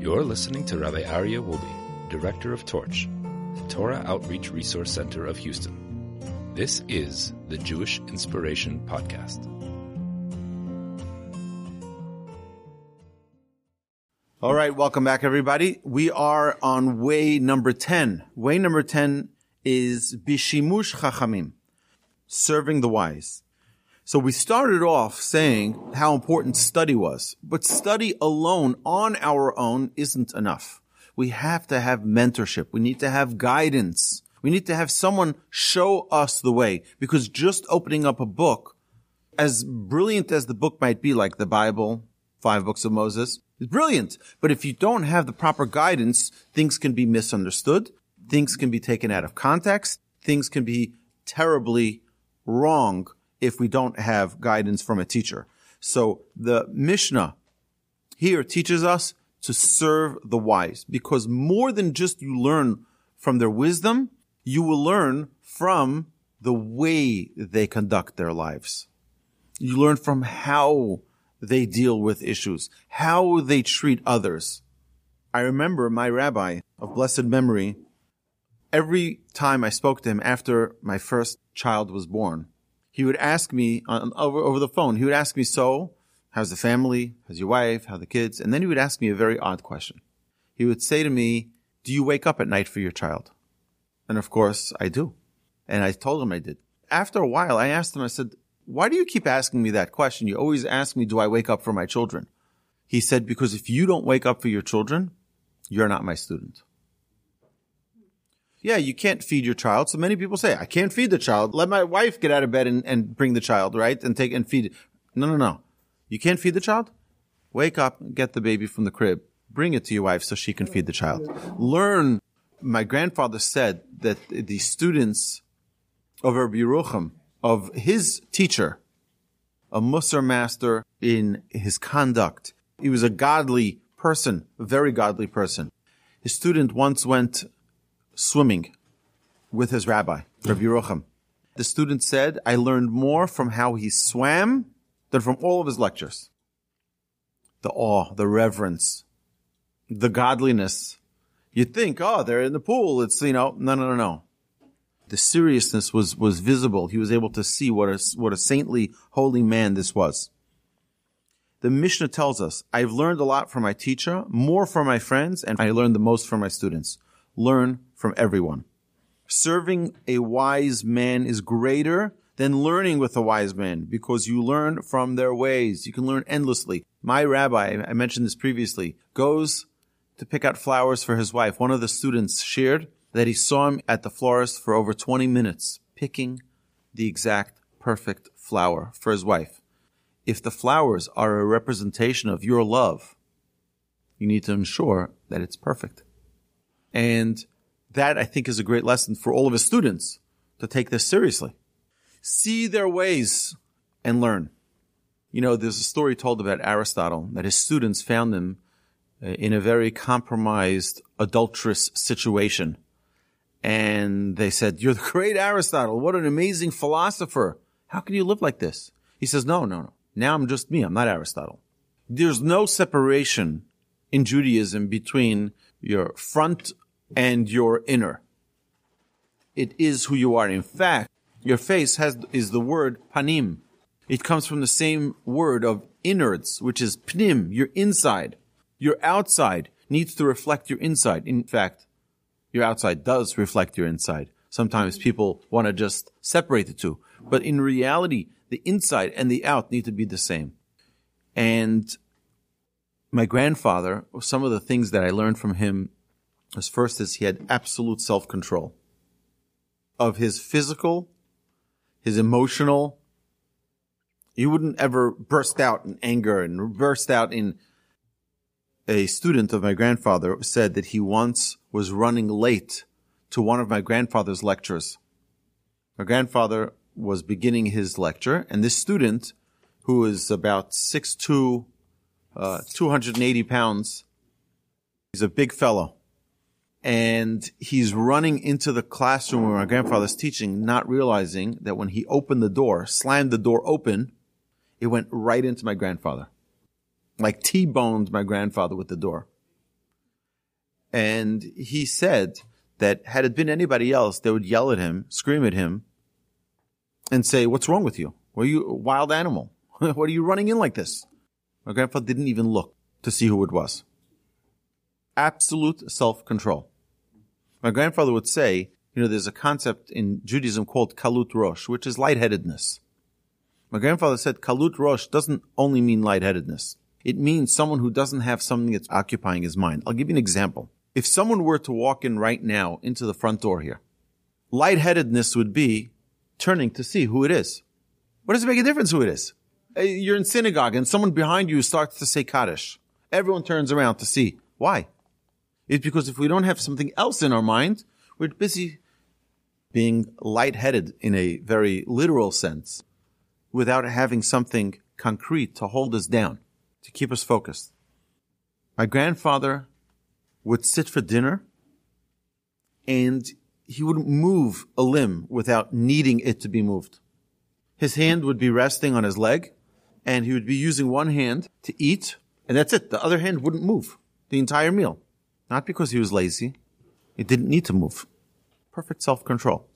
You're listening to Rabbi Aryeh Wolbe, Director of Torch, the Torah Outreach Resource Center of Houston. This is the Jewish Inspiration Podcast. All right, welcome back, everybody. We are on way number 10. Way number 10 is Bishimush Chachamim, serving the wise. So we started off saying how important study was, but study alone on our own isn't enough. We have to have mentorship. We need to have guidance. We need to have someone show us the way, because just opening up a book, as brilliant as the book might be, like the Bible, 5 books of Moses, is brilliant. But if you don't have the proper guidance, things can be misunderstood. Things can be taken out of context. Things can be terribly wrong if we don't have guidance from a teacher. So the Mishnah here teaches us to serve the wise, because more than just you learn from their wisdom, you will learn from the way they conduct their lives. You learn from how they deal with issues, how they treat others. I remember my rabbi of blessed memory, every time I spoke to him after my first child was born, he would ask me over the phone, he would ask me, so, how's the family? How's your wife? How are the kids? And then he would ask me a very odd question. He would say to me, do you wake up at night for your child? And of course, I do. And I told him I did. After a while, I asked him, I said, why do you keep asking me that question? You always ask me, do I wake up for my children? He said, because if you don't wake up for your children, you're not my student. Yeah, you can't feed your child. So many people say, I can't feed the child. Let my wife get out of bed and bring the child, right? And take and feed it. No. You can't feed the child? Wake up, get the baby from the crib. Bring it to your wife so she can feed the child. Learn. My grandfather said that the students of Rabbi Yeruchim, of his teacher, a Musar master in his conduct, he was a godly person, a very godly person. His student once went swimming with his rabbi, Rabbi Rocham. The student said, I learned more from how he swam than from all of his lectures. The awe, the reverence, the godliness. You'd think, oh, they're in the pool. It's, no. The seriousness was visible. He was able to see what a saintly, holy man this was. The Mishnah tells us, I've learned a lot from my teacher, more from my friends, and I learned the most from my students. Learn from everyone. Serving a wise man is greater than learning with a wise man, because you learn from their ways. You can learn endlessly. My rabbi, I mentioned this previously, goes to pick out flowers for his wife. One of the students shared that he saw him at the florist for over 20 minutes picking the exact perfect flower for his wife. If the flowers are a representation of your love, you need to ensure that it's perfect. And that, I think, is a great lesson for all of his students to take this seriously. See their ways and learn. There's a story told about Aristotle that his students found him in a very compromised, adulterous situation. And they said, you're the great Aristotle. What an amazing philosopher. How can you live like this? He says, no. Now I'm just me. I'm not Aristotle. There's no separation in Judaism between your front and your inner. It is who you are. In fact, your face is the word panim. It comes from the same word of innards, which is pnim, your inside. Your outside needs to reflect your inside. In fact, your outside does reflect your inside. Sometimes people want to just separate the two. But in reality, the inside and the out need to be the same. And my grandfather, some of the things that I learned from him, as first is he had absolute self-control of his physical, his emotional. He wouldn't ever burst out in anger and burst out in... A student of my grandfather said that he once was running late to one of my grandfather's lectures. My grandfather was beginning his lecture, and this student, who is about 6'2", 280 pounds, he's a big fellow. And he's running into the classroom where my grandfather's teaching, not realizing that when he opened the door, slammed the door open, it went right into my grandfather. Like T-boned my grandfather with the door. And he said that had it been anybody else, they would yell at him, scream at him, and say, what's wrong with you? Were you a wild animal? What are you running in like this? My grandfather didn't even look to see who it was. Absolute self-control. My grandfather would say, you know, there's a concept in Judaism called kalut rosh, which is lightheadedness. My grandfather said kalut rosh doesn't only mean lightheadedness. It means someone who doesn't have something that's occupying his mind. I'll give you an example. If someone were to walk in right now into the front door here, lightheadedness would be turning to see who it is. What does it make a difference who it is? You're in synagogue and someone behind you starts to say Kaddish. Everyone turns around to see. Why? It's because if we don't have something else in our mind, we're busy being lightheaded in a very literal sense without having something concrete to hold us down, to keep us focused. My grandfather would sit for dinner and he wouldn't move a limb without needing it to be moved. His hand would be resting on his leg and he would be using one hand to eat and that's it. The other hand wouldn't move the entire meal. Not because he was lazy. It didn't need to move. Perfect self-control.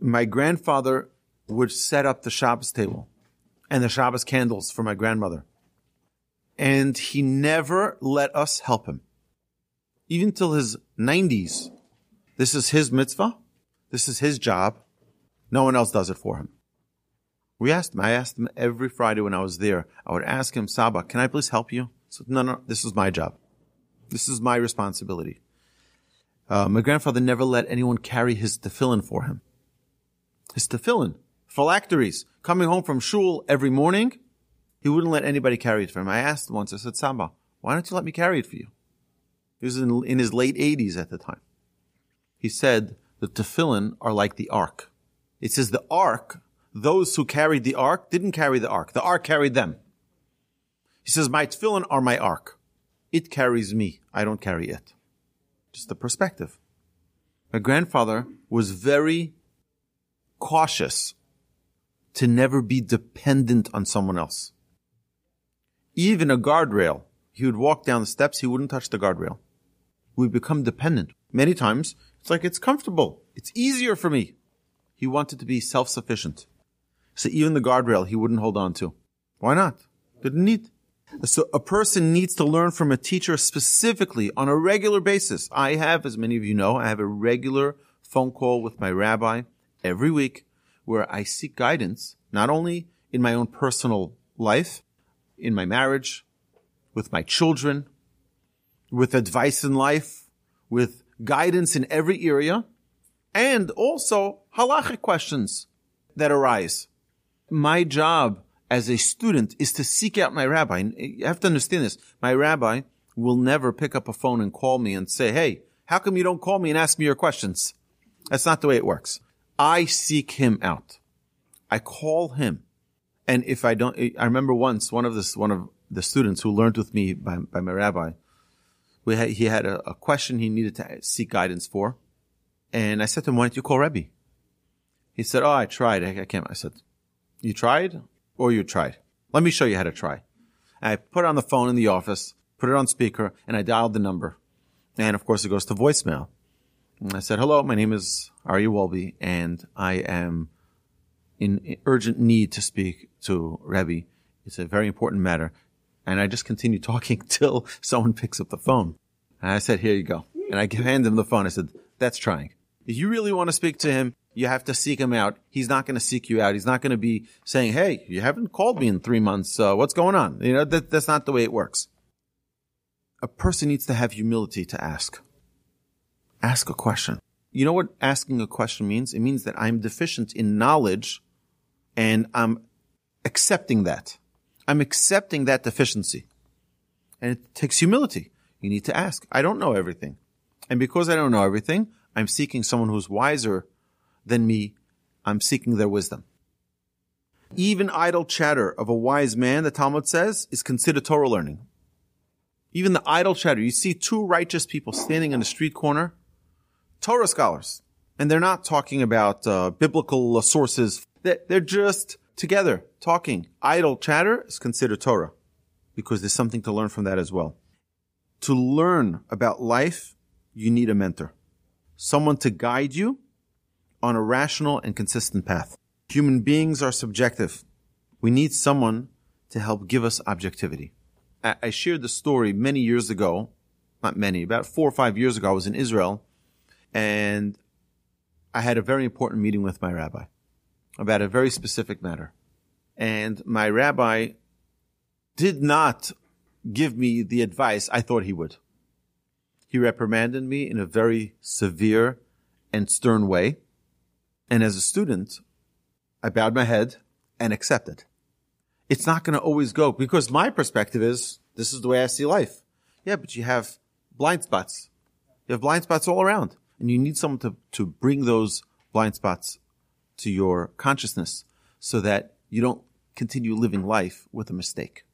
My grandfather would set up the Shabbos table and the Shabbos candles for my grandmother. And he never let us help him. Even till his 90s. This is his mitzvah. This is his job. No one else does it for him. We asked him. I asked him every Friday when I was there. I would ask him, Saba, can I please help you? He said, no, this is my job. This is my responsibility. My grandfather never let anyone carry his tefillin for him. His tefillin, phylacteries, coming home from shul every morning, he wouldn't let anybody carry it for him. I asked him once, I said, Saba, why don't you let me carry it for you? He was in his late 80s at the time. He said, the tefillin are like the ark. It says the ark, those who carried the ark didn't carry the ark. The ark carried them. He says, my tefillin are my ark. It carries me. I don't carry it. Just the perspective. My grandfather was very cautious to never be dependent on someone else. Even a guardrail. He would walk down the steps. He wouldn't touch the guardrail. We become dependent. Many times, it's like, it's comfortable. It's easier for me. He wanted to be self-sufficient. So even the guardrail, he wouldn't hold on to. Why not? Didn't need. So a person needs to learn from a teacher specifically on a regular basis. I have, as many of you know, I have a regular phone call with my rabbi every week where I seek guidance, not only in my own personal life, in my marriage, with my children, with advice in life, with guidance in every area, and also halakhic questions that arise. My job as a student is to seek out my rabbi. And you have to understand this. My rabbi will never pick up a phone and call me and say, hey, how come you don't call me and ask me your questions? That's not the way it works. I seek him out. I call him. And if I don't, I remember once one of the students who learned with me by my rabbi, he had a question he needed to seek guidance for. And I said to him, why don't you call Rebbe? He said, I tried. I can't. I said, you tried? Or you tried. Let me show you how to try. I put it on the phone in the office, put it on speaker, and I dialed the number. And, of course, it goes to voicemail. And I said, hello, my name is Aryeh Wolbe, and I am in urgent need to speak to Rebbe. It's a very important matter. And I just continue talking till someone picks up the phone. And I said, here you go. And I hand him the phone. I said, that's trying. If you really want to speak to him, you have to seek him out. He's not going to seek you out. He's not going to be saying, hey, you haven't called me in 3 months. What's going on? You know, that's not the way it works. A person needs to have humility to ask. Ask a question. You know what asking a question means? It means that I'm deficient in knowledge and I'm accepting that. I'm accepting that deficiency. And it takes humility. You need to ask. I don't know everything. And because I don't know everything, I'm seeking someone who's wiser than me, I'm seeking their wisdom. Even idle chatter of a wise man, the Talmud says, is considered Torah learning. Even the idle chatter. You see two righteous people standing on a street corner, Torah scholars, and they're not talking about biblical sources. They're just together talking. Idle chatter is considered Torah because there's something to learn from that as well. To learn about life, you need a mentor, someone to guide you on a rational and consistent path. Human beings are subjective. We need someone to help give us objectivity. I shared the story many years ago, about 4 or 5 years ago. I was in Israel, and I had a very important meeting with my rabbi about a very specific matter. And my rabbi did not give me the advice I thought he would. He reprimanded me in a very severe and stern way. And as a student, I bowed my head and accepted. It's not going to always go, because my perspective is, this is the way I see life. Yeah, but you have blind spots. You have blind spots all around. And you need someone to bring those blind spots to your consciousness so that you don't continue living life with a mistake.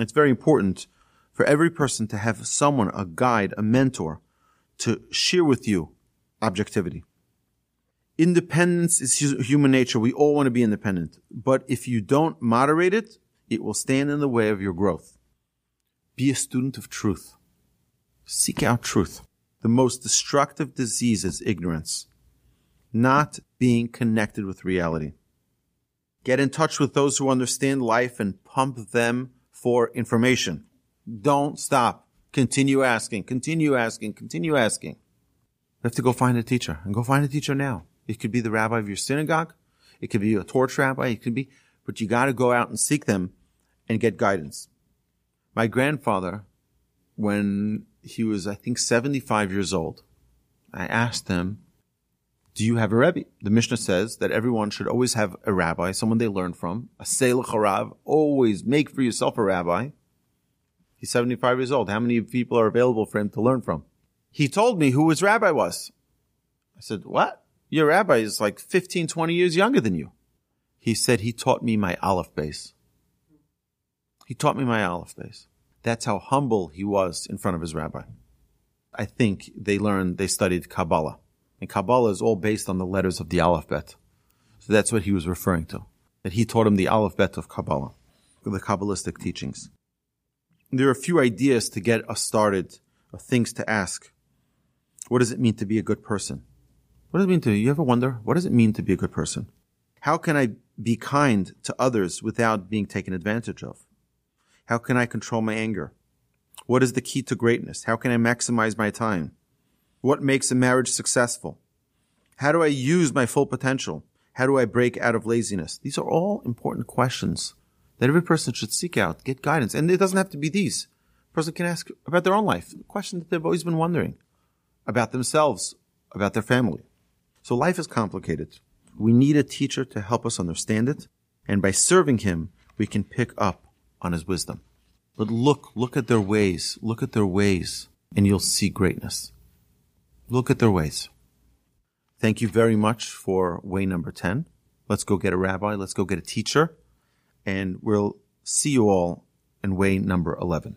It's very important for every person to have someone, a guide, a mentor, to share with you objectivity. Independence is human nature. We all want to be independent. But if you don't moderate it, it will stand in the way of your growth. Be a student of truth. Seek out truth. The most destructive disease is ignorance, not being connected with reality. Get in touch with those who understand life and pump them for information. Don't stop. Continue asking. You have to go find a teacher, and go find a teacher now. It could be the rabbi of your synagogue. It could be a torch rabbi. But you got to go out and seek them and get guidance. My grandfather, when he was, 75 years old, I asked him, do you have a Rebbe? The Mishnah says that everyone should always have a rabbi, someone they learn from, a Selech Harav, always make for yourself a rabbi. He's 75 years old. How many people are available for him to learn from? He told me who his rabbi was. I said, what? Your rabbi is 15, 20 years younger than you. He said, he taught me my Aleph Beis. That's how humble he was in front of his rabbi. I think they studied Kabbalah. And Kabbalah is all based on the letters of the alphabet. So that's what he was referring to. That he taught him the alphabet of Kabbalah, the Kabbalistic teachings. There are a few ideas to get us started, or things to ask. What does it mean to be a good person? You ever wonder, what does it mean to be a good person? How can I be kind to others without being taken advantage of? How can I control my anger? What is the key to greatness? How can I maximize my time? What makes a marriage successful? How do I use my full potential? How do I break out of laziness? These are all important questions that every person should seek out, get guidance. And it doesn't have to be these. A person can ask about their own life, a question that they've always been wondering about themselves, about their family. So life is complicated. We need a teacher to help us understand it. And by serving him, we can pick up on his wisdom. But look at their ways. And you'll see greatness. Thank you very much for way number 10. Let's go get a rabbi. Let's go get a teacher. And we'll see you all in way number 11.